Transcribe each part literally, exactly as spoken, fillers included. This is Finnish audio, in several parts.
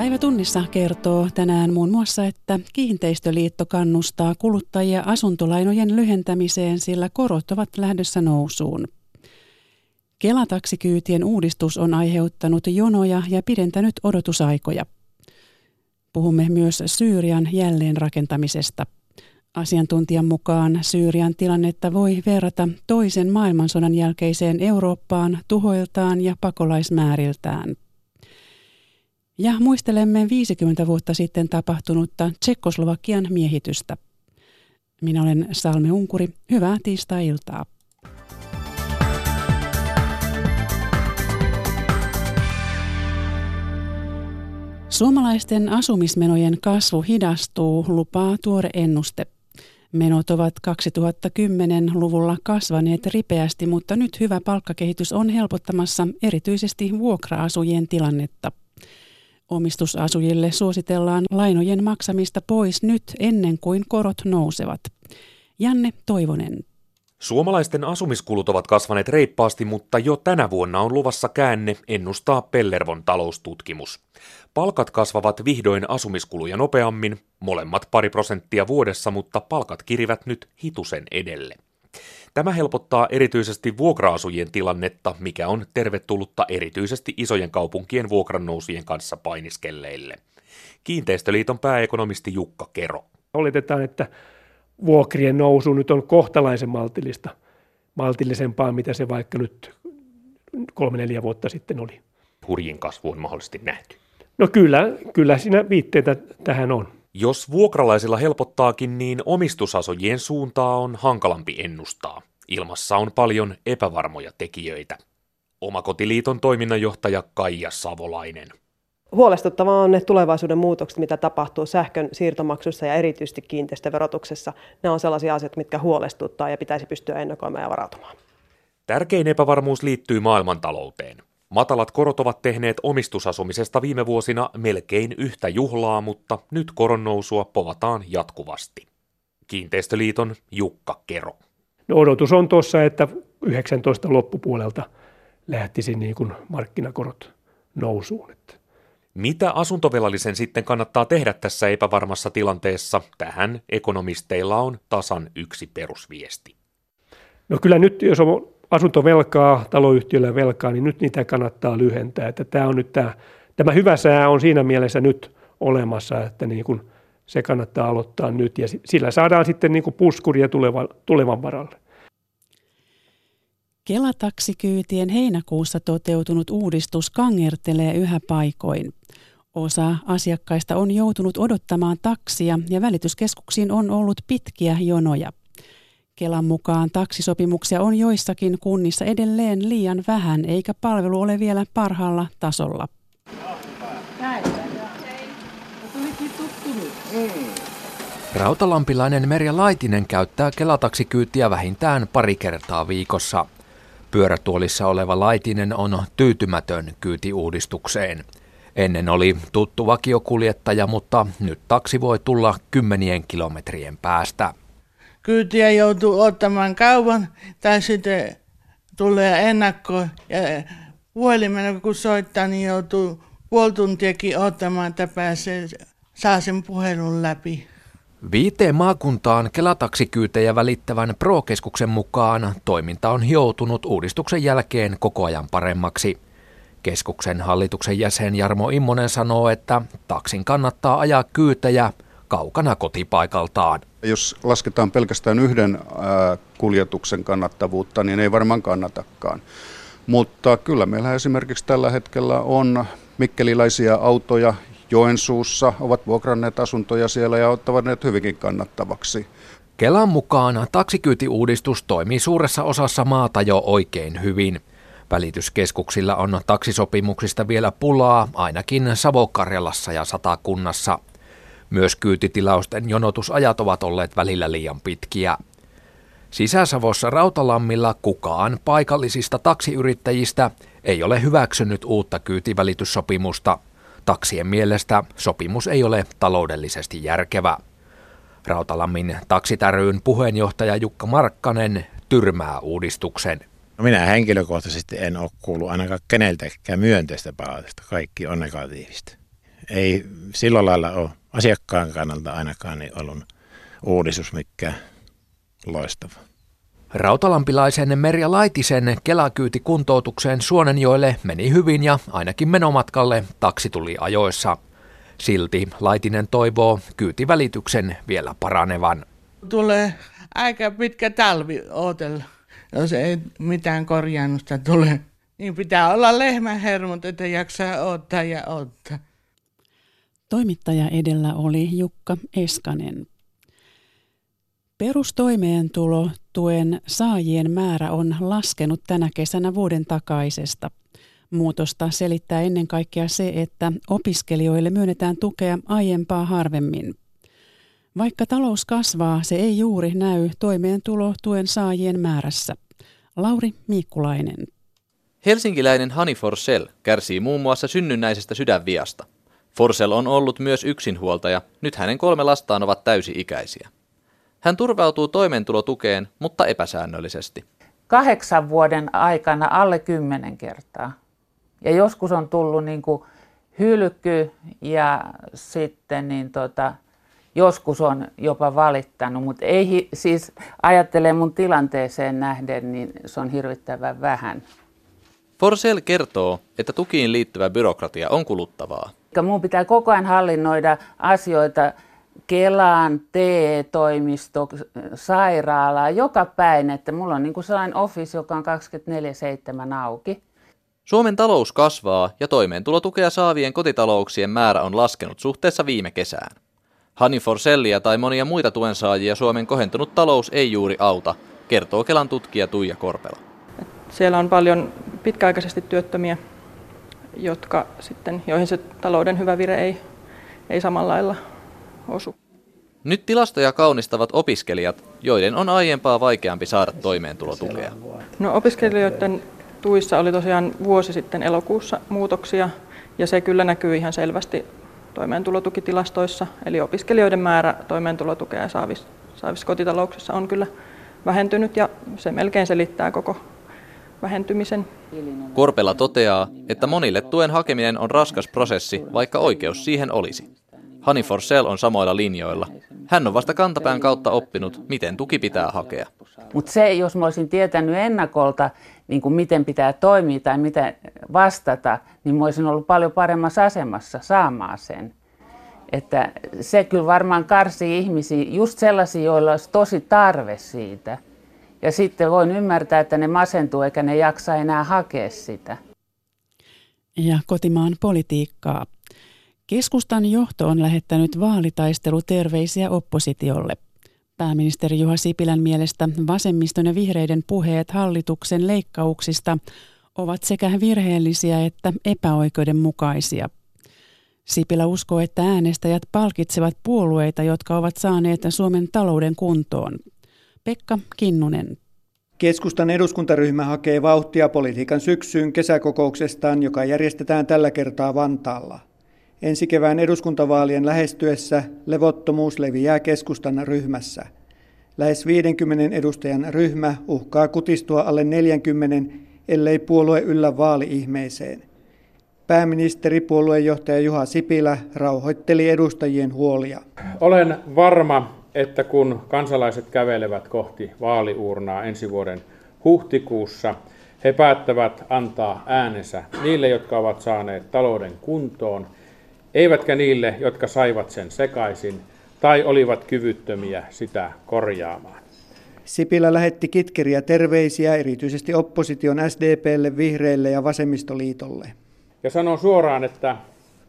Päivä tunnissa kertoo tänään muun muassa, että Kiinteistöliitto kannustaa kuluttajia asuntolainojen lyhentämiseen, sillä korot ovat lähdössä nousuun. Kelataksikyytien uudistus on aiheuttanut jonoja ja pidentänyt odotusaikoja. Puhumme myös Syyrian jälleenrakentamisesta. Asiantuntijan mukaan Syyrian tilannetta voi verrata toisen maailmansodan jälkeiseen Eurooppaan tuhoiltaan ja pakolaismääriltään. Ja muistelemme viisikymmentä vuotta sitten tapahtunutta Tsekkoslovakian miehitystä. Minä olen Salme Unkuri. Hyvää tiistai-iltaa. Suomalaisten asumismenojen kasvu hidastuu, lupaa tuore ennuste. Menot ovat kaksituhattakymmenen-luvulla kasvaneet ripeästi, mutta nyt hyvä palkkakehitys on helpottamassa erityisesti vuokra-asujien tilannetta. Omistusasujille suositellaan lainojen maksamista pois nyt ennen kuin korot nousevat. Janne Toivonen. Suomalaisten asumiskulut ovat kasvaneet reippaasti, mutta jo tänä vuonna on luvassa käänne, ennustaa Pellervon taloustutkimus. Palkat kasvavat vihdoin asumiskuluja nopeammin, molemmat pari prosenttia vuodessa, mutta palkat kirivät nyt hitusen edelle. Tämä helpottaa erityisesti vuokra-asujien tilannetta, mikä on tervetullutta erityisesti isojen kaupunkien vuokrannousujen kanssa painiskelleille. Kiinteistöliiton pääekonomisti Jukka Kero. Oletetaan, että vuokrien nousu nyt on kohtalaisen maltillista, maltillisempaa, mitä se vaikka nyt kolme neljä vuotta sitten oli. Hurjin kasvu on mahdollisesti nähty. No kyllä, kyllä siinä viitteitä tähän on. Jos vuokralaisilla helpottaakin, niin omistusasujien suuntaa on hankalampi ennustaa. Ilmassa on paljon epävarmoja tekijöitä. Omakotiliiton toiminnanjohtaja Kaija Savolainen. Huolestuttavaa on ne tulevaisuuden muutokset, mitä tapahtuu sähkön siirtomaksussa ja erityisesti kiinteistöverotuksessa. Nämä on sellaisia asioita, mitkä huolestuttaa ja pitäisi pystyä ennakoimaan ja varautumaan. Tärkein epävarmuus liittyy maailmantalouteen. Matalat korot ovat tehneet omistusasumisesta viime vuosina melkein yhtä juhlaa, mutta nyt koronnousua povataan jatkuvasti. Kiinteistöliiton Jukka Kero. No odotus on tuossa, että yhdeksäntoista loppupuolelta lähtisi niin kuin markkinakorot nousuun. Mitä asuntovelallisen sitten kannattaa tehdä tässä epävarmassa tilanteessa? Tähän ekonomisteilla on tasan yksi perusviesti. No kyllä nyt, jos on asuntovelkaa, taloyhtiöllä velkaa, niin nyt niitä kannattaa lyhentää. Että tämä, on nyt tämä, tämä hyvä sää on siinä mielessä nyt olemassa, että niin kuin se kannattaa aloittaa nyt ja sillä saadaan sitten niin kuin puskuria tulevan, tulevan varalle. Kelataksikyytien heinäkuussa toteutunut uudistus kangertelee yhä paikoin. Osa asiakkaista on joutunut odottamaan taksia ja välityskeskuksiin on ollut pitkiä jonoja. Kelan mukaan taksisopimuksia on joissakin kunnissa edelleen liian vähän, eikä palvelu ole vielä parhaalla tasolla. Rautalampilainen Merja Laitinen käyttää Kelataksikyytiä vähintään pari kertaa viikossa. Pyörätuolissa oleva Laitinen on tyytymätön kyytiuudistukseen. Ennen oli tuttu vakiokuljettaja, mutta nyt taksi voi tulla kymmenien kilometrien päästä. Kyytiä joutuu ottamaan kauan tai sitten tulee ennakko ja puhelimella kun soittaa, niin joutuu puoli tuntiakin ottamaan, että pääsee, saa sen puhelun läpi. Viiteen maakuntaan Kelataksikyytejä välittävän Pro-keskuksen mukaan toiminta on hioutunut uudistuksen jälkeen koko ajan paremmaksi. Keskuksen hallituksen jäsen Jarmo Immonen sanoo, että taksin kannattaa ajaa kyytejä kaukana kotipaikaltaan. Jos lasketaan pelkästään yhden kuljetuksen kannattavuutta, niin ei varmaan kannatakaan. Mutta kyllä meillä esimerkiksi tällä hetkellä on mikkeliläisiä autoja Joensuussa, ovat vuokranneet asuntoja siellä ja ottavat ne hyvinkin kannattavaksi. Kelan mukaan taksikyytiuudistus toimii suuressa osassa maata jo oikein hyvin. Välityskeskuksilla on taksisopimuksista vielä pulaa, ainakin Savo-Karjalassa ja Satakunnassa. Myös kyytitilausten jonotusajat ovat olleet välillä liian pitkiä. Sisä-Savossa Rautalammilla kukaan paikallisista taksiyrittäjistä ei ole hyväksynyt uutta kyytivälityssopimusta. Taksien mielestä sopimus ei ole taloudellisesti järkevä. Rautalammin taksitäryyn puheenjohtaja Jukka Markkanen tyrmää uudistuksen. No minä henkilökohtaisesti en ole kuullut ainakaan keneltäkään myönteistä palautetta. Kaikki on negatiivista. ei sillä lailla ole asiakkaan kannalta ainakaan niin ollut uudistus mikään loistava. Rautalampilaisen Merja Laitisen Kelakyyti kuntoutukseen Suonenjoelle meni hyvin ja ainakin menomatkalle taksi tuli ajoissa. Silti Laitinen toivoo kyytivälityksen vielä paranevan. Tulee aika pitkä talvi ootella, jos ei mitään korjaannusta tule. Niin pitää olla lehmän hermot, että jaksaa odottaa ja odottaa. Toimittaja edellä oli Jukka Eskanen. Perustoimeentulo tuen saajien määrä on laskenut tänä kesänä vuoden takaisesta. Muutosta selittää ennen kaikkea se, että opiskelijoille myönnetään tukea aiempaa harvemmin. Vaikka talous kasvaa, se ei juuri näy toimeentulotuen saajien määrässä. Lauri Miikkulainen. Helsinkiläinen Hani Forssell kärsii muun muassa synnynnäisestä sydänviasta. Forssell on ollut myös yksinhuoltaja, nyt hänen kolme lastaan ovat täysi-ikäisiä. Hän turvautuu toimeentulotukeen, mutta epäsäännöllisesti. Kahdeksan vuoden aikana alle kymmenen kertaa. Ja joskus on tullut niin kuin hylky ja sitten niin tota, joskus on jopa valittanut. Mutta ei siis ajattele mun tilanteeseen nähden, niin se on hirvittävän vähän. Forssell kertoo, että tukiin liittyvä byrokratia on kuluttavaa. Minun pitää koko ajan hallinnoida asioita Kelaan, T E-toimisto, sairaalaa, joka päin, että mulla on niin kuin sellainen office, joka on kaksikymmentäneljä seitsemän auki. Suomen talous kasvaa ja toimeentulotukea saavien kotitalouksien määrä on laskenut suhteessa viime kesään. Hani Forssellia tai monia muita tuensaajia Suomen kohentunut talous ei juuri auta, kertoo Kelan tutkija Tuija Korpela. Siellä on paljon pitkäaikaisesti työttömiä, jotka sitten, joihin se talouden hyvä vire ei, ei samalla lailla osu. Nyt tilastoja kaunistavat opiskelijat, joiden on aiempaa vaikeampi saada toimeentulotukea. No, opiskelijoiden tuissa oli tosiaan vuosi sitten elokuussa muutoksia, ja se kyllä näkyy ihan selvästi toimeentulotukitilastoissa. Eli opiskelijoiden määrä toimeentulotukea saavissa, saavissa kotitalouksissa on kyllä vähentynyt, ja se melkein selittää koko vähentymisen. Korpela toteaa, että monille tuen hakeminen on raskas prosessi, vaikka oikeus siihen olisi. Hani Forssell on samoilla linjoilla. Hän on vasta kantapään kautta oppinut, miten tuki pitää hakea. Mutta se, jos mä olisin tietänyt ennakolta, niin kuin miten pitää toimia tai miten vastata, niin mä olisin ollut paljon paremmassa asemassa saamaan sen. Että se kyllä varmaan karsii ihmisiä, just sellaisia, joilla olisi tosi tarve siitä. Ja sitten voin ymmärtää, että ne masentuu eikä ne jaksa enää hakea sitä. Ja kotimaan politiikkaa. Keskustan johto on lähettänyt vaalitaisteluterveisiä oppositiolle. Pääministeri Juha Sipilän mielestä vasemmiston ja vihreiden puheet hallituksen leikkauksista ovat sekä virheellisiä että epäoikeudenmukaisia. Sipilä uskoo, että äänestäjät palkitsevat puolueita, jotka ovat saaneet Suomen talouden kuntoon. Pekka Kinnunen. Keskustan eduskuntaryhmä hakee vauhtia politiikan syksyyn kesäkokouksestaan, joka järjestetään tällä kertaa Vantaalla. Ensi kevään eduskuntavaalien lähestyessä levottomuus leviää keskustan ryhmässä. Lähes viidenkymmenen edustajan ryhmä uhkaa kutistua alle neljäkymmentä, ellei puolue yllä vaali-ihmeeseen. Pääministeri, puoluejohtaja Juha Sipilä rauhoitteli edustajien huolia. Olen varma, että kun kansalaiset kävelevät kohti vaaliuurnaa ensi vuoden huhtikuussa, he päättävät antaa äänensä niille, jotka ovat saaneet talouden kuntoon, eivätkä niille, jotka saivat sen sekaisin tai olivat kyvyttömiä sitä korjaamaan. Sipilä lähetti kitkeriä terveisiä erityisesti opposition S D P:lle, vihreille ja vasemmistoliitolle. Ja sanon suoraan, että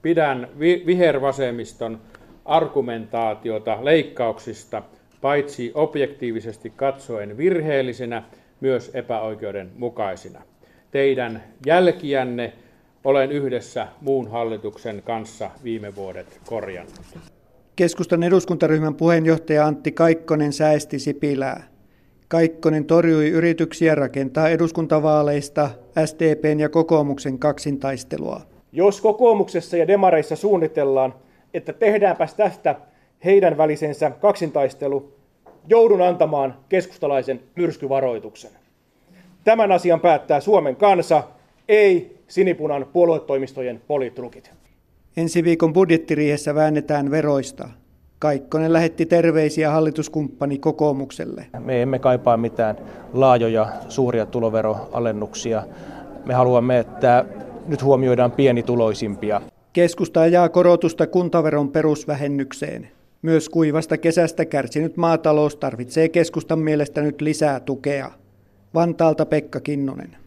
pidän vihervasemmiston argumentaatiota leikkauksista paitsi objektiivisesti katsoen virheellisenä, myös epäoikeudenmukaisina. Teidän jälkiänne olen yhdessä muun hallituksen kanssa viime vuodet korjannut. Keskustan eduskuntaryhmän puheenjohtaja Antti Kaikkonen säesti Sipilää. Kaikkonen torjui yrityksiä rakentaa eduskuntavaaleista S D P:n ja kokoomuksen kaksintaistelua. Jos kokoomuksessa ja demareissa suunnitellaan, että tehdäänpäs tästä heidän välisensä kaksintaistelu, joudun antamaan keskustalaisen myrskyvaroituksen. Tämän asian päättää Suomen kansa, ei sinipunan puoluetoimistojen politrukit. Ensi viikon budjettiriihessä väännetään veroista. Kaikkonen lähetti terveisiä hallituskumppani kokoomukselle. Me emme kaipaa mitään laajoja, suuria tuloveroalennuksia. Me haluamme, että nyt huomioidaan pienituloisimpia. Keskusta ajaa korotusta kuntaveron perusvähennykseen. Myös kuivasta kesästä kärsinyt maatalous tarvitsee keskustan mielestä nyt lisää tukea. Vantaalta Pekka Kinnunen.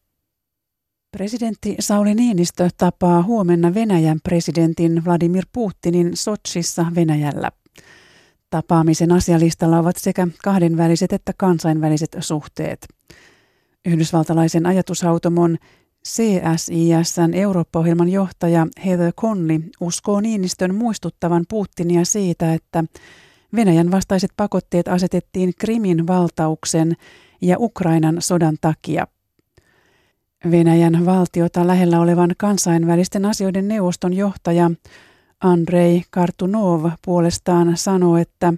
Presidentti Sauli Niinistö tapaa huomenna Venäjän presidentin Vladimir Putinin Sotsissa Venäjällä. Tapaamisen asialistalla ovat sekä kahdenväliset että kansainväliset suhteet. Yhdysvaltalaisen ajatushautomon C S I S:n Eurooppa-ohjelman johtaja Heather Conley uskoo Niinistön muistuttavan Putinia siitä, että Venäjän vastaiset pakotteet asetettiin Krimin valtauksen ja Ukrainan sodan takia. Venäjän valtiota lähellä olevan kansainvälisten asioiden neuvoston johtaja Andrei Kortunov puolestaan sanoo, että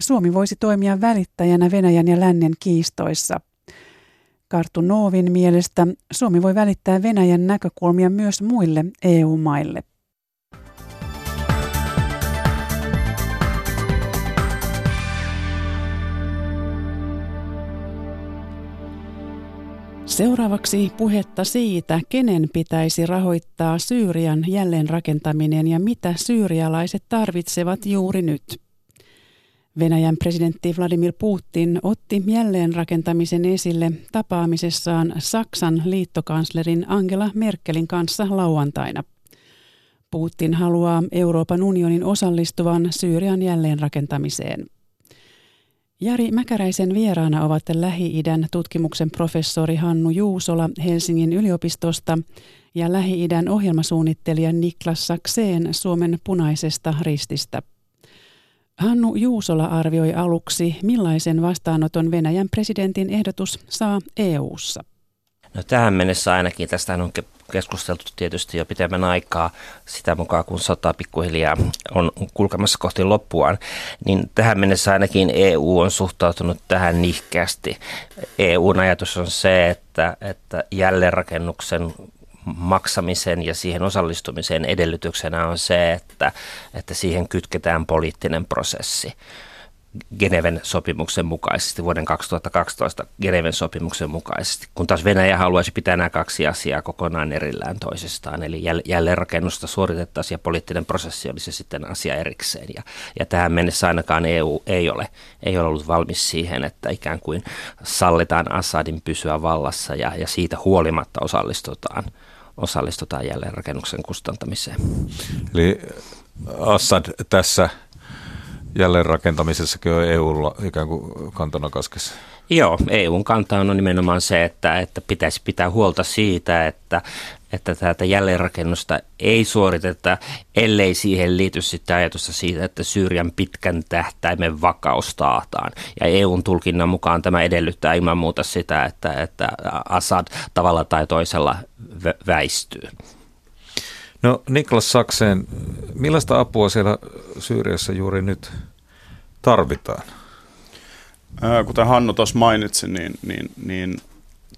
Suomi voisi toimia välittäjänä Venäjän ja lännen kiistoissa. Kortunovin mielestä Suomi voi välittää Venäjän näkökulmia myös muille E U-maille. Seuraavaksi puhetta siitä, kenen pitäisi rahoittaa Syyrian jälleenrakentaminen ja mitä syyrialaiset tarvitsevat juuri nyt. Venäjän presidentti Vladimir Putin otti jälleenrakentamisen esille tapaamisessaan Saksan liittokanslerin Angela Merkelin kanssa lauantaina. Putin haluaa Euroopan unionin osallistuvan Syyrian jälleenrakentamiseen. Jari Mäkäräisen vieraana ovat Lähi-idän tutkimuksen professori Hannu Juusola Helsingin yliopistosta ja Lähi-idän ohjelmasuunnittelija Niklas Sakseen Suomen Punaisesta Rististä. Hannu Juusola arvioi aluksi, millaisen vastaanoton Venäjän presidentin ehdotus saa E U:ssa. No tähän mennessä ainakin, tästä on keskusteltu tietysti jo pitemmän aikaa sitä mukaan, kun sota pikkuhiljaa on kulkemassa kohti loppuaan, niin tähän mennessä ainakin E U on suhtautunut tähän nihkeästi. E U:n ajatus on se, että, että jälleenrakennuksen maksamisen ja siihen osallistumisen edellytyksenä on se, että, että siihen kytketään poliittinen prosessi. Geneven sopimuksen mukaisesti, vuoden kaksituhattakaksitoista Geneven sopimuksen mukaisesti, kun taas Venäjä haluaisi pitää nämä kaksi asiaa kokonaan erillään toisistaan, eli jälleenrakennusta suoritettaisiin ja poliittinen prosessi olisi sitten asia erikseen, ja, ja tähän mennessä ainakaan E U ei ole, ei ole ollut valmis siihen, että ikään kuin sallitaan Assadin pysyä vallassa ja, ja siitä huolimatta osallistutaan, osallistutaan jälleenrakennuksen kustantamiseen. Eli Assad tässä jälleenrakentamisessakin on E U:lla ikään kuin kantana kaskessa. Joo, E U:n kanta on nimenomaan se, että, että pitäisi pitää huolta siitä, että, että tätä jälleenrakennusta ei suoriteta, ellei siihen liity sitten ajatusta siitä, että Syyrian pitkän tähtäimen vakaus taataan. Ja E U:n tulkinnan mukaan tämä edellyttää ilman muuta sitä, että, että Assad tavalla tai toisella väistyy. No Niklas Sakseen, millaista apua siellä Syyriassa juuri nyt tarvitaan? Kuten Hannu tuossa mainitsi, niin, niin, niin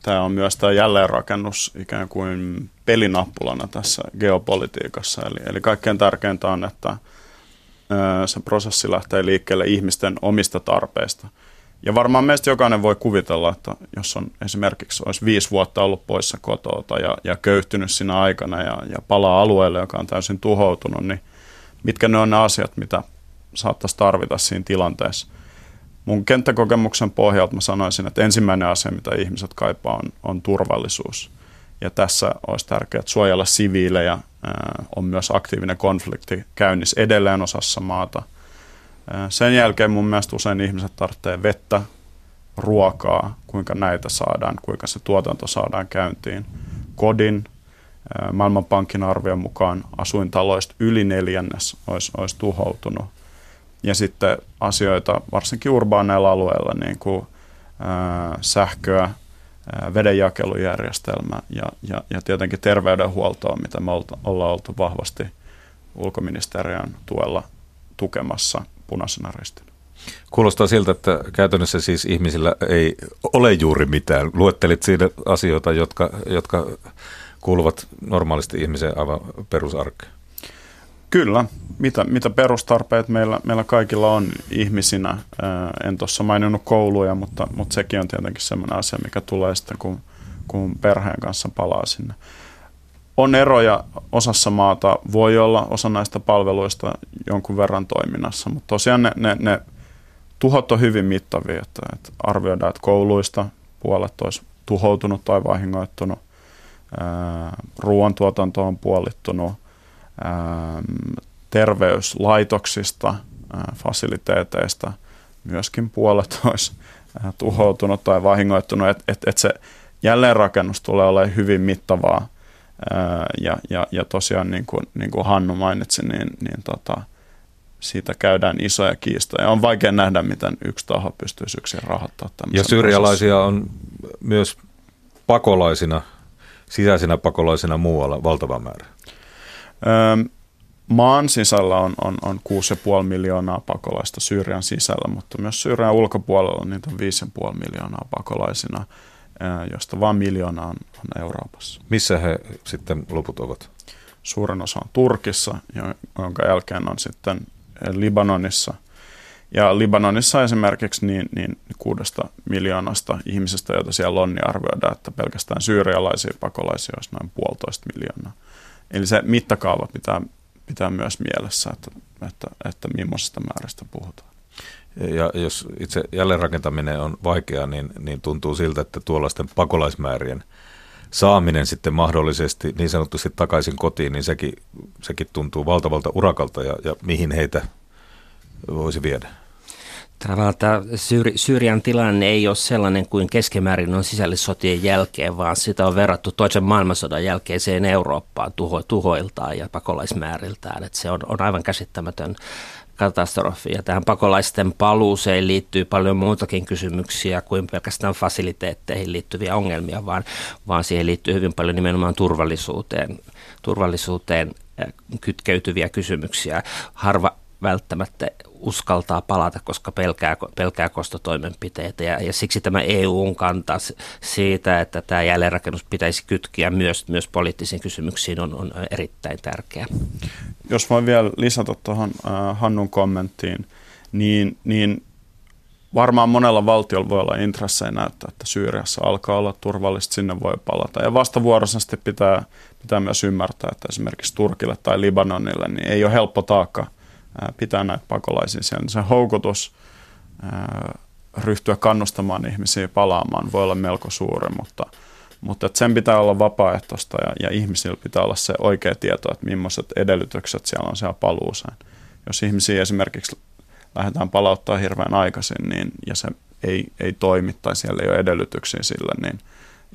tämä on myös tämä jälleenrakennus ikään kuin pelinappulana tässä geopolitiikassa. Eli, eli kaikkein tärkeintä on, että se prosessi lähtee liikkeelle ihmisten omista tarpeista. Ja varmaan meistä jokainen voi kuvitella, että jos on esimerkiksi olisi viisi vuotta ollut poissa kotouta ja, ja köyhtynyt siinä aikana ja, ja palaa alueelle, joka on täysin tuhoutunut, niin mitkä ne on ne asiat, mitä saattaisi tarvita siinä tilanteessa. Mun kenttäkokemuksen pohjalta mä sanoisin, että ensimmäinen asia, mitä ihmiset kaipaa, on, on turvallisuus. Ja tässä olisi tärkeää suojella siviilejä, ää, on myös aktiivinen konflikti käynnissä edelleen osassa maata. Sen jälkeen mun mielestä usein ihmiset tarvitsee vettä, ruokaa, kuinka näitä saadaan, kuinka se tuotanto saadaan käyntiin. Kodin, Maailmanpankin arvion mukaan asuintaloista yli neljännes olisi, olisi tuhoutunut. Ja sitten asioita varsinkin urbaaneilla alueilla, niin kuin ää, sähköä, ää, vedenjakelujärjestelmä ja, ja, ja tietenkin terveydenhuoltoa, mitä me olta, ollaan oltu vahvasti ulkoministeriön tuella tukemassa Punaisena Ristinä. Kuulostaa siltä, että käytännössä siis ihmisillä ei ole juuri mitään. Luettelit siinä asioita, jotka, jotka kuuluvat normaalisti ihmiseen aivan perusarkeen. Kyllä. Mitä, mitä perustarpeet meillä, meillä kaikilla on ihmisinä? En tuossa maininnut kouluja, mutta, mutta sekin on tietenkin sellainen asia, mikä tulee sitten, kun, kun perheen kanssa palaa sinne. On eroja osassa maata. Voi olla osa näistä palveluista jonkun verran toiminnassa, mutta tosiaan ne, ne, ne tuhot on hyvin mittavia. Että, että arvioidaan, että kouluista puolet olisi tuhoutunut tai vahingoittunut. Ruoantuotanto on puolittunut. Terveyslaitoksista, fasiliteeteista myöskin puolet olisi tuhoutunut tai vahingoittunut. Että et, et se jälleenrakennus tulee olemaan hyvin mittavaa. Ja, ja, ja tosiaan, niin kuin, niin kuin Hannu mainitsi, niin, niin tota, siitä käydään isoja kiistoja. On vaikea nähdä, miten yksi taho pystyisi yksin rahoittamaan tämmöisen. Ja syyrialaisia on myös pakolaisina, sisäisinä pakolaisina muualla valtava määrä. Öö, maan sisällä on, on, on kuusi pilkku viisi miljoonaa pakolaista Syyrian sisällä, mutta myös Syyrian ulkopuolella niitä on viisi pilkku viisi miljoonaa pakolaisina, josta vain miljoona on, on Euroopassa. Missä he sitten loput ovat? Suurin osa on Turkissa, jonka jälkeen on sitten Libanonissa. Ja Libanonissa esimerkiksi niin, niin kuudesta miljoonasta ihmisestä, joita siellä on, niin arvioidaan, että pelkästään syyrialaisia pakolaisia olisi noin puolitoista miljoonaa. Eli se mittakaava pitää, pitää myös mielessä, että, että, että millaisesta määrästä puhutaan. Ja jos itse jälleenrakentaminen on vaikeaa, niin, niin tuntuu siltä, että tuollaisten pakolaismäärien saaminen sitten mahdollisesti niin sanotusti takaisin kotiin, niin sekin, sekin tuntuu valtavalta urakalta ja, ja mihin heitä voisi viedä. Tavallaan tämä Syyrian tilanne ei ole sellainen kuin keskimäärin on sisällissotien jälkeen, vaan sitä on verrattu toisen maailmansodan jälkeiseen Eurooppaan tuho, tuhoiltaan ja pakolaismääriltään. Että se on, on aivan käsittämätön katastrofi. Ja tähän pakolaisten paluuseen liittyy paljon muutakin kysymyksiä kuin pelkästään fasiliteetteihin liittyviä ongelmia, vaan, vaan siihen liittyy hyvin paljon nimenomaan turvallisuuteen, turvallisuuteen kytkeytyviä kysymyksiä. Harva välttämättä uskaltaa palata, koska pelkää, pelkää kostotoimenpiteitä ja, ja siksi tämä E U:n kanta siitä, että tämä jälleenrakennus pitäisi kytkiä myös, myös poliittisiin kysymyksiin on, on erittäin tärkeä. Jos voin vielä lisätä tuohon äh, Hannun kommenttiin, niin, niin varmaan monella valtiolla voi olla intressejä näyttää, että Syyriassa alkaa olla turvallista, sinne voi palata. Ja vastavuoroisesti pitää, pitää myös ymmärtää, että esimerkiksi Turkille tai Libanonille niin ei ole helppo taakka pitää näitä pakolaisia siellä. Se houkutus ryhtyä kannustamaan ihmisiä palaamaan voi olla melko suuri, mutta, mutta sen pitää olla vapaaehtoista ja, ja ihmisillä pitää olla se oikea tieto, että millaiset edellytykset siellä on siellä paluuseen. Jos ihmisiä esimerkiksi lähdetään palauttaa hirveän aikaisin niin, ja se ei, ei toimi tai siellä ei ole edellytyksiä sille, niin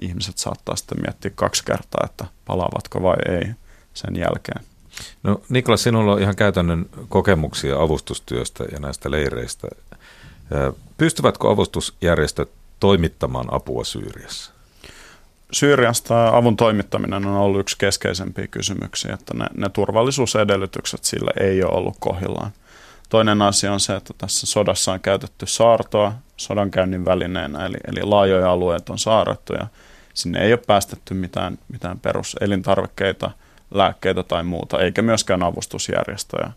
ihmiset saattaa sitten miettiä kaksi kertaa, että palaavatko vai ei sen jälkeen. No Niklas, sinulla on ihan käytännön kokemuksia avustustyöstä ja näistä leireistä. Pystyvätkö avustusjärjestöt toimittamaan apua Syyriassa? Syyriasta avun toimittaminen on ollut yksi keskeisempiä kysymyksiä, että ne, ne turvallisuusedellytykset sillä ei ole ollut kohdillaan. Toinen asia on se, että tässä sodassa on käytetty saartoa sodankäynnin välineenä, eli, eli laajoja alueita on saarettu ja sinne ei ole päästetty mitään, mitään peruselintarvikkeita, lääkkeitä tai muuta, eikä myöskään avustusjärjestöjä.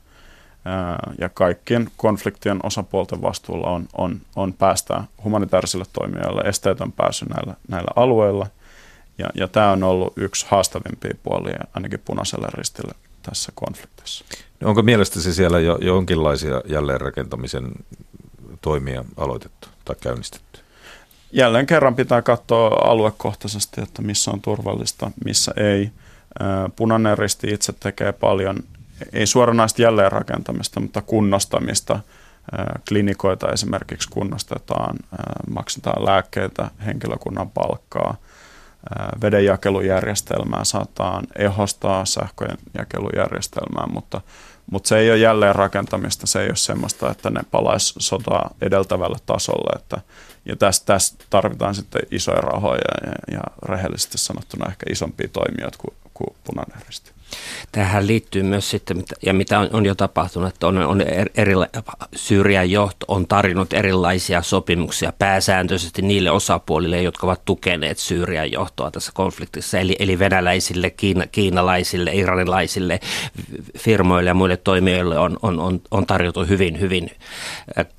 Ja kaikkien konfliktien osapuolten vastuulla on, on, on päästä humanitaarisille toimijoille esteetön pääsy näillä, näillä alueilla. Ja, ja tämä on ollut yksi haastavimpia puolia ainakin Punaiselle Ristille tässä konfliktissa. No onko mielestäsi siellä jo jonkinlaisia jälleenrakentamisen toimia aloitettu tai käynnistetty? Jälleen kerran pitää katsoa aluekohtaisesti, että missä on turvallista, missä ei. Punainen Risti itse tekee paljon, ei suoranaista jälleenrakentamista, mutta kunnostamista. Klinikoita esimerkiksi kunnostetaan, maksetaan lääkkeitä, henkilökunnan palkkaa, vedenjakelujärjestelmää saataan ehostaa, sähköjakelujärjestelmää, mutta, mutta se ei ole jälleenrakentamista, se ei ole semmoista, että ne palaisi sotaa edeltävälle tasolle. Että, ja tässä, tässä tarvitaan sitten isoja rahoja ja, ja rehellisesti sanottuna ehkä isompia toimijoita kuin Punainen Risti. Tähän liittyy myös sitten, ja mitä on, on jo tapahtunut, että on, on eri, Syyrian johto on tarjonnut erilaisia sopimuksia pääsääntöisesti niille osapuolille, jotka ovat tukeneet Syyrian johtoa tässä konfliktissa, eli, eli venäläisille, kiina, kiinalaisille, iranilaisille firmoille ja muille toimijoille on, on, on, on tarjottu hyvin, hyvin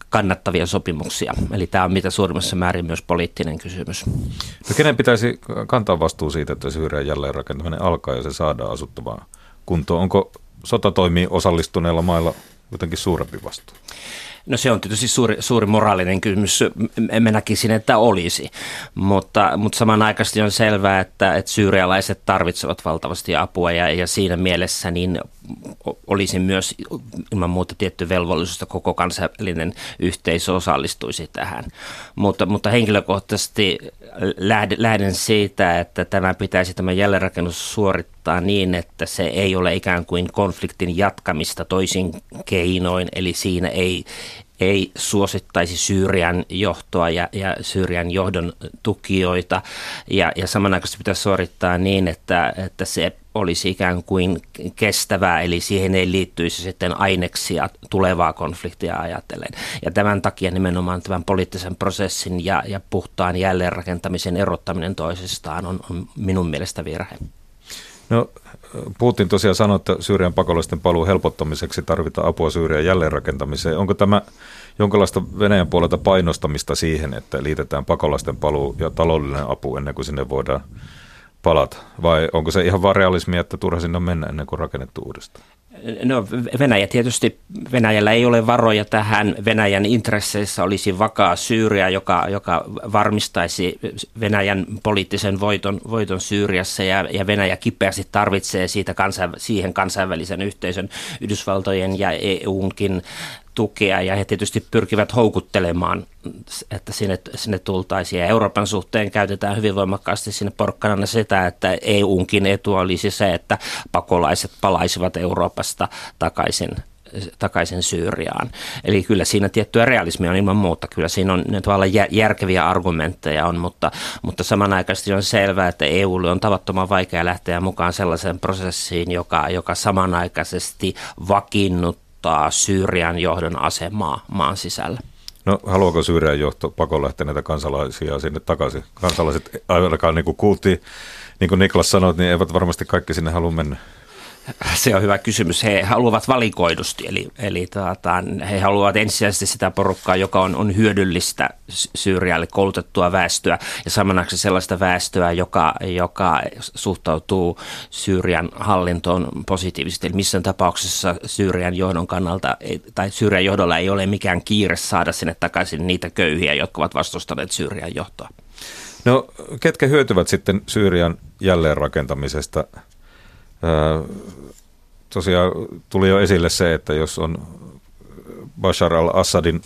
kannattavia sopimuksia. Eli tämä on mitä suurimmassa määrin myös poliittinen kysymys. No kenen pitäisi kantaa vastuu siitä, että Syyrian jälleenrakentaminen alkaa ja se saadaan asuttavaan kuntoon? Onko sotatoimiin osallistuneilla mailla jotenkin suurempi vastuu? No se on tietysti suuri, suuri moraalinen kysymys. Emme näkisin, että olisi, mutta, mutta samanaikaisesti on selvää, että, että syyrialaiset tarvitsevat valtavasti apua ja, ja siinä mielessä niin olisi myös ilman muuta tietty velvollisuus, että koko kansainvälinen yhteisö osallistuisi tähän. Mutta, mutta henkilökohtaisesti lähden siitä, että tämä pitäisi tämä jälleenrakennus suorittaa niin, että se ei ole ikään kuin konfliktin jatkamista toisin keinoin, eli siinä ei ei suosittaisi Syyrian johtoa ja, ja Syyrian johdon tukijoita ja, ja samanaikaisesti pitäisi suorittaa niin, että, että se olisi ikään kuin kestävää, eli siihen ei liittyisi sitten aineksia tulevaa konfliktia ajatellen. Ja tämän takia nimenomaan tämän poliittisen prosessin ja, ja puhtaan jälleenrakentamisen erottaminen toisistaan on, on minun mielestä virhe. No Putin tosiaan sanoi, että Syyrian pakolaisten paluun helpottamiseksi tarvitaan apua Syyrian jälleenrakentamiseen. Onko tämä jonkinlaista Venäjän puolelta painostamista siihen, että liitetään pakolaisten paluu ja taloudellinen apu ennen kuin sinne voidaan palata? Vai onko se ihan vaan realismi, että turha sinne mennä ennen kuin rakennettu uudestaan? No Venäjä tietysti, Venäjällä ei ole varoja tähän. Venäjän intresseissä olisi vakaa Syyria, joka, joka varmistaisi Venäjän poliittisen voiton, voiton Syyriassa ja, ja Venäjä kipeästi tarvitsee siitä kansain, siihen kansainvälisen yhteisön, Yhdysvaltojen ja E U:nkin tukea ja he tietysti pyrkivät houkuttelemaan, että sinne, sinne tultaisiin. Ja Euroopan suhteen käytetään hyvin voimakkaasti sinne porkkanana sitä, että E U:nkin etu olisi se, että pakolaiset palaisivat Euroopasta takaisin, takaisin Syyriaan. Eli kyllä siinä tiettyä realismia on ilman muuta. Kyllä siinä on tavallaan järkeviä argumentteja, on, mutta, mutta samanaikaisesti on selvää, että E U:lle on tavattoman vaikea lähteä mukaan sellaiseen prosessiin, joka, joka samanaikaisesti vakiinnuttaa Syyrian johdon asemaa maan sisällä. No haluaako Syyrian johto pakolähteä näitä kansalaisia sinne takaisin? Kansalaiset ainakaan niin kuin kuultiin, niin kuin Niklas sanoi, niin eivät varmasti kaikki sinne halua mennä. Se on hyvä kysymys. He haluavat valikoidusti, eli, eli tuota, he haluavat ensisijaisesti sitä porukkaa, joka on, on hyödyllistä Syyrialle, koulutettua väestöä ja samanaksi sellaista väestöä, joka, joka suhtautuu Syyrian hallintoon positiivisesti. Eli missään tapauksessa Syyrian johdon kannalta tai Syyrian johdolla ei ole mikään kiire saada sinne takaisin niitä köyhiä, jotka ovat vastustaneet Syyrian johtoa. No ketkä hyötyvät sitten Syyrian jälleenrakentamisesta? Tosiaan tuli jo esille se, että jos on Bashar al-Assadin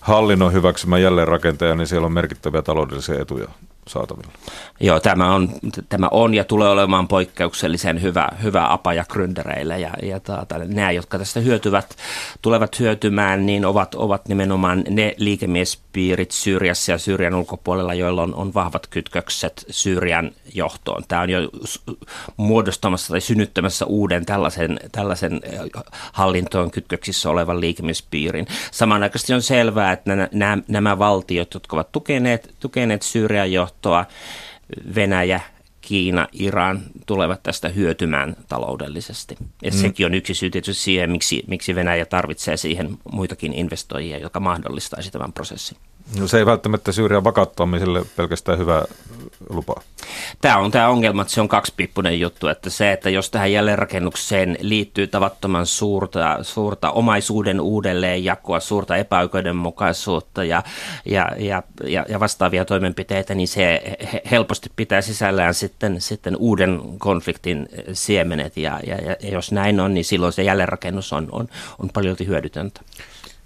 hallinnon hyväksymä jälleenrakentaja, niin siellä on merkittäviä taloudellisia etuja saatavilla. Joo, tämä on, tämä on ja tulee olemaan poikkeuksellisen hyvä, hyvä apa ja gründereille. Ja, ja taata, nämä, jotka tästä hyötyvät, tulevat hyötymään, niin ovat, ovat nimenomaan ne liikemiespiirit Syyriassa ja Syyrian ulkopuolella, joilla on, on vahvat kytkökset Syyrian johtoon. Tämä on jo muodostamassa tai synnyttämässä uuden tällaisen, tällaisen hallintoon kytköksissä olevan liikemiespiirin. Samanaikaisesti on selvää, että nämä, nämä valtiot, jotka ovat tukeneet, tukeneet Syyrian johtoon, Venäjä, Kiina, Iran tulevat tästä hyötymään taloudellisesti. Ja mm. sekin on yksi syy tietysti siihen, miksi, miksi Venäjä tarvitsee siihen muitakin investoijia, jotka mahdollistaisi tämän prosessin. No se ei välttämättä Syyrian vakauttamiselle pelkästään hyvää lupaa. Tämä on tämä ongelma, että se on kaksipiippunen juttu, että se, että jos tähän jälleenrakennukseen liittyy tavattoman suurta, suurta omaisuuden uudelleenjakoa, suurta epäoikeudenmukaisuutta ja, ja, ja, ja vastaavia toimenpiteitä, niin se helposti pitää sisällään sitten, sitten uuden konfliktin siemenet ja, ja, ja jos näin on, niin silloin se jälleenrakennus on, on, on paljolti hyödytöntä.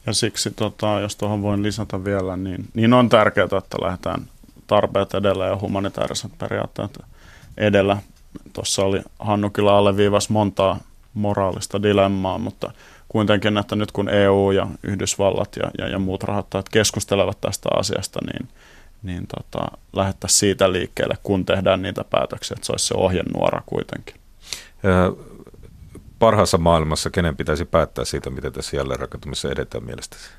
Ja siksi, tota, jos tuohon voin lisätä vielä, niin, niin on tärkeää, että lähdetään tarpeet edellä ja humanitaariset periaatteet edellä. Tuossa oli Hannu kyllä alleviivasi montaa moraalista dilemmaa, mutta kuitenkin, että nyt kun E U ja Yhdysvallat ja, ja, ja muut rahoittajat keskustelevat tästä asiasta, niin, niin tota, lähettäisiin siitä liikkeelle, kun tehdään niitä päätöksiä, että se olisi se ohjenuora kuitenkin. Öö. parhaassa maailmassa kenen pitäisi päättää siitä, miten tässä jälleenrakentamisessa edetään mielestäsi?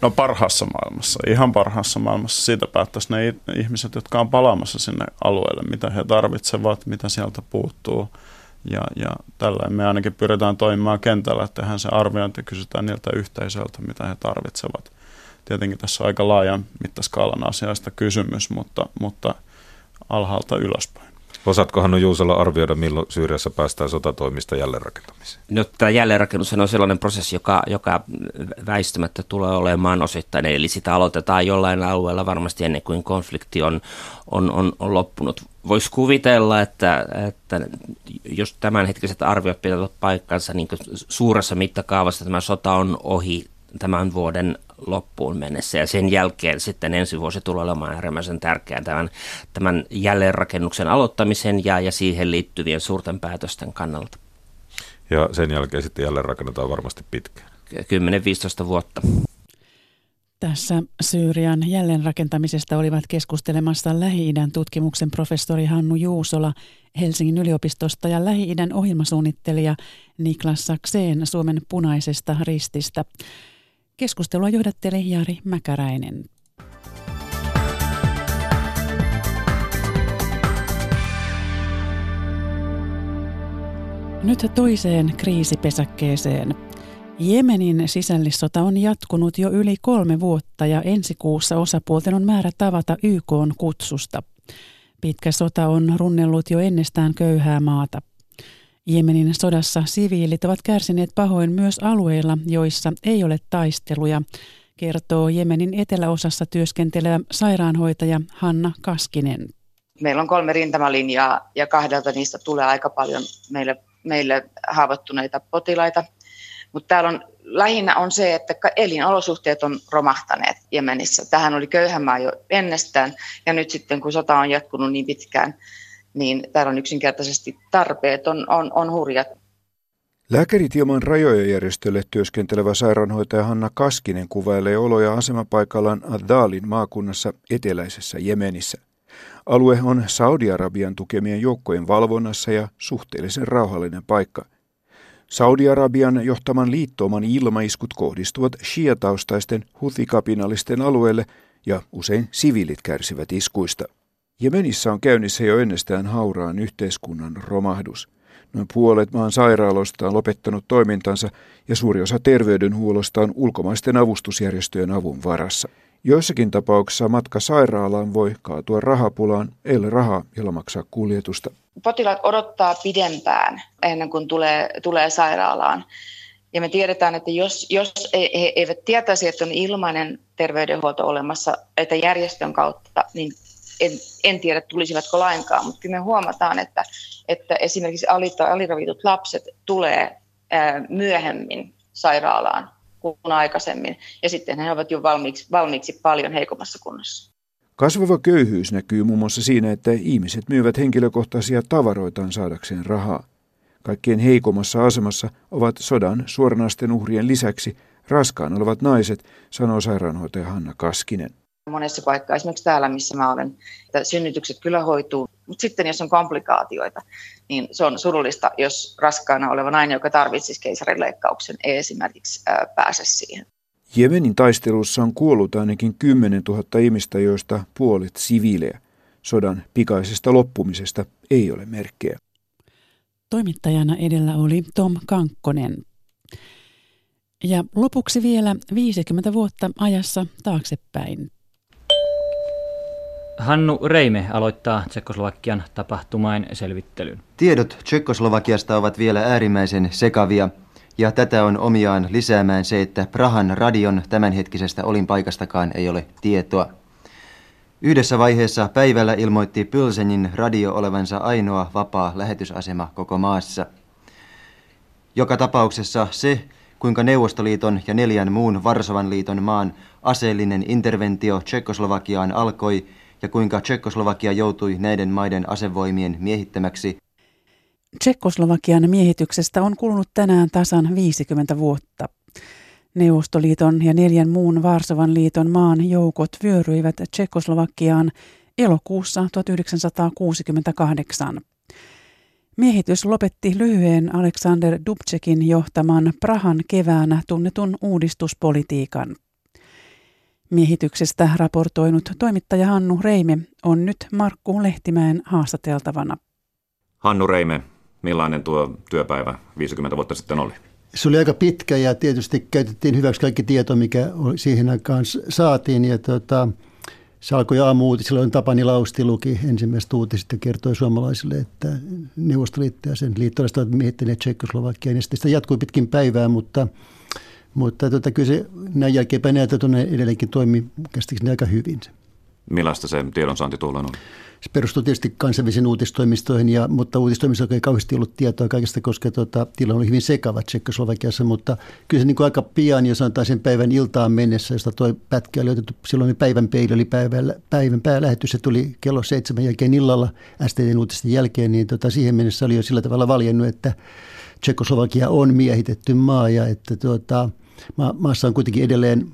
No parhaassa maailmassa, ihan parhaassa maailmassa. Siitä päättäisi ne ihmiset, jotka on palaamassa sinne alueelle, mitä he tarvitsevat, mitä sieltä puuttuu. Ja, ja tällä me ainakin pyritään toimimaan kentällä, että tehdään se arviointi, kysytään niiltä yhteisöltä, mitä he tarvitsevat. Tietenkin tässä on aika laajan mittaskaalan asiasta kysymys, mutta, mutta alhaalta ylöspäin. Osaatko Hannu Juusola arvioida, milloin Syyriassa päästään sotatoimista jälleenrakentamiseen? No, tämä jälleenrakennus on sellainen prosessi, joka, joka väistämättä tulee olemaan osittain. Eli sitä aloitetaan jollain alueella varmasti ennen kuin konflikti on, on, on, on loppunut. Voisi kuvitella, että, että jos tämänhetkiset arviot pitävät paikkansa, niin suuressa mittakaavassa tämä sota on ohi tämän vuoden loppuun mennessä, ja sen jälkeen sitten ensi vuosi tulee olemaan äärimmäisen tärkeää tämän, tämän jälleenrakennuksen aloittamisen ja, ja siihen liittyvien suurten päätösten kannalta. Ja sen jälkeen sitten jälleenrakennetaan varmasti pitkään. kymmenen viisitoista vuotta. Tässä Syyrian jälleenrakentamisesta olivat keskustelemassa Lähi-idän tutkimuksen professori Hannu Juusola Helsingin yliopistosta ja Lähi-idän ohjelmasuunnittelija Niklas Sakseen Suomen Punaisesta Rististä. Keskustelua johdatteli Jari Mäkäräinen. Nyt toiseen kriisipesäkkeeseen. Jemenin sisällissota on jatkunut jo yli kolme vuotta ja ensi kuussa osapuolten on määrä tavata Y K:n kutsusta. Pitkä sota on runnellut jo ennestään köyhää maata. Jemenin sodassa siviilit ovat kärsineet pahoin myös alueilla, joissa ei ole taisteluja, kertoo Jemenin eteläosassa työskentelevä sairaanhoitaja Hanna Kaskinen. Meillä on kolme rintamalinjaa ja kahdelta niistä tulee aika paljon meille, meille haavoittuneita potilaita. Mutta täällä on, lähinnä on se, että elinolosuhteet on romahtaneet Jemenissä. Tähän oli köyhä maa jo ennestään ja nyt sitten kun sota on jatkunut niin pitkään, niin täällä on yksinkertaisesti tarpeet, on, on, on hurjat. Lääkärit ilman rajoja -järjestölle työskentelevä sairaanhoitaja Hanna Kaskinen kuvailee oloja asemapaikallaan Adalin maakunnassa eteläisessä Jemenissä. Alue on Saudi-Arabian tukemien joukkojen valvonnassa ja suhteellisen rauhallinen paikka. Saudi-Arabian johtaman liittouman ilmaiskut kohdistuvat shiataustaisten huthikapinallisten alueelle ja usein siviilit kärsivät iskuista. Jemenissä on käynnissä jo ennestään hauraan yhteiskunnan romahdus. Noin puolet maan sairaaloista on lopettanut toimintansa ja suuri osa terveydenhuollosta on ulkomaisten avustusjärjestöjen avun varassa. Joissakin tapauksissa matka sairaalaan voi kaatua rahapulaan, ei ole rahaa, jolla maksaa kuljetusta. Potilaat odottaa pidempään ennen kuin tulee, tulee sairaalaan. Ja me tiedetään, että jos, jos he eivät tietäisi, että on ilmainen terveydenhuolto olemassa, että järjestön kautta, niin En, en tiedä, tulisivatko lainkaan, mutta kyllä me huomataan, että, että esimerkiksi aliravitut lapset tulee ää, myöhemmin sairaalaan kuin aikaisemmin, ja sitten he ovat jo valmiiksi, valmiiksi paljon heikommassa kunnossa. Kasvava köyhyys näkyy muun muassa siinä, että ihmiset myyvät henkilökohtaisia tavaroitaan saadakseen rahaa. Kaikkein heikommassa asemassa ovat sodan suoranaisten uhrien lisäksi raskaan olevat naiset, sanoo sairaanhoitaja Hanna Kaskinen. Monessa paikkaa, esimerkiksi täällä, missä mä olen, että synnytykset kyllä hoituu, mutta sitten jos on komplikaatioita, niin se on surullista, jos raskaana oleva nainen, joka tarvitsisi keisarileikkauksen, ei esimerkiksi ää, pääse siihen. Jemenin taistelussa on kuollut ainakin kymmenen tuhatta ihmistä, joista puolet siviilejä. Sodan pikaisesta loppumisesta ei ole merkkejä. Toimittajana edellä oli Tom Kankkonen. Ja lopuksi vielä viisikymmentä vuotta ajassa taaksepäin. Hannu Reime aloittaa Tsekkoslovakian tapahtumain selvittelyn. Tiedot Tsekkoslovakiasta ovat vielä äärimmäisen sekavia, ja tätä on omiaan lisäämään se, että Prahan radion tämänhetkisestä olinpaikastakaan ei ole tietoa. Yhdessä vaiheessa päivällä ilmoitti Pylsenin radio olevansa ainoa vapaa lähetysasema koko maassa. Joka tapauksessa se, kuinka Neuvostoliiton ja neljän muun Varsovan liiton maan aseellinen interventio Tsekkoslovakiaan alkoi ja kuinka Tsekkoslovakia joutui näiden maiden asevoimien miehittämäksi. Tsekkoslovakian miehityksestä on kulunut tänään tasan viisikymmentä vuotta. Neuvostoliiton ja neljän muun Varsovan liiton maan joukot vyöryivät Tsekkoslovakiaan elokuussa tuhatyhdeksänsataakuusikymmentäkahdeksan. Miehitys lopetti lyhyen Aleksander Dubčekin johtaman Prahan keväänä tunnetun uudistuspolitiikan. Miehityksestä raportoinut toimittaja Hannu Reime on nyt Markku Lehtimäen haastateltavana. Hannu Reime, millainen tuo työpäivä viisikymmentä vuotta sitten oli? Se oli aika pitkä ja tietysti käytettiin hyväksi kaikki tieto, mikä siihen aikaan saatiin. Ja tuota, se alkoi aamu-uutisilla, jolloin Tapani Lausti luki ensimmäistä uutista ja kertoi suomalaisille, että Neuvostoliitto ja sen liittolaiset ovat miehittäneet Tsekkoslovakiaan. Ja sitä jatkui pitkin päivää, mutta, mutta tuota, kyllä se näin jälkeenpäin näytetään edelleenkin toimi käsittääkseni aika hyvin. Millaista se tiedonsaanti tuolloin on? Se perustui tietysti kansainvälisiin uutistoimistoihin, ja, mutta uutistoimistoilla ei kauheasti ollut tietoa kaikesta, koska tuota, tilanne oli hyvin sekava Tsekkoslovakiassa, mutta kyllä se niin kuin aika pian, jos sanotaan sen päivän iltaan mennessä, josta tuo pätkä oli otettu, silloin Päivän peili oli päivän, päivän päälähetys, se tuli kello seitsemän jälkeen illalla S T T:n uutisten jälkeen, niin tuota, siihen mennessä oli jo sillä tavalla valjennut, että Tsekkoslovakia on miehitetty maa ja että tuota, ma- maassa on kuitenkin edelleen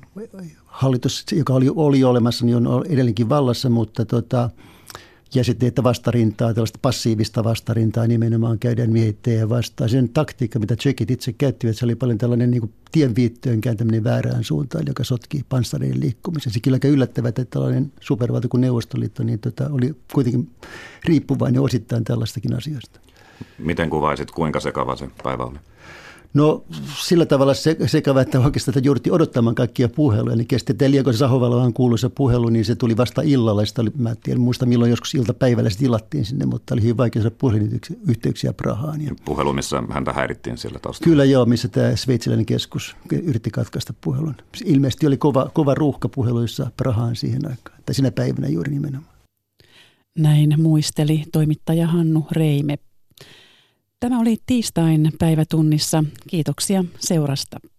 hallitus, joka oli, oli olemassa, niin on edelleenkin vallassa, mutta tuota, ja sitten, että vastarintaa, tällaista passiivista vastarintaa nimenomaan käydään miehittäjä vastaan. Sen taktiikka, mitä tsekit itse käyttivät, se oli paljon tällainen niin kuin tienviittojen kääntäminen väärään suuntaan, joka sotki panssareiden liikkumisen. Se kyllä aika yllättävää, että tällainen supervalta kuin Neuvostoliitto niin tota, oli kuitenkin riippuvainen osittain tällaistakin asioista. Miten kuvaisit, kuinka sekava se päivä oli? No sillä tavalla sekavä, että oikeastaan että jouduttiin odottamaan kaikkia puheluja. Eli kesti Teliakon Sahovalohan kuuluisa puhelu, niin se tuli vasta illalla. Sitä oli, mä en muista milloin joskus iltapäivällä sitten illattiin sinne, mutta oli hyvin vaikea saada puhelinyhteyksiä Prahaan. Ja puhelu, missä häntä häirittiin siellä taustalla. Kyllä joo, missä tämä sveitsiläinen keskus yritti katkaista puhelun. Ilmeisesti oli kova, kova ruuhka puheluissa Prahaan siihen aikaan, tai sinä päivänä juuri nimenomaan. Näin muisteli toimittaja Hannu Reime. Tämä oli tiistain päivätunnissa. Kiitoksia seurasta.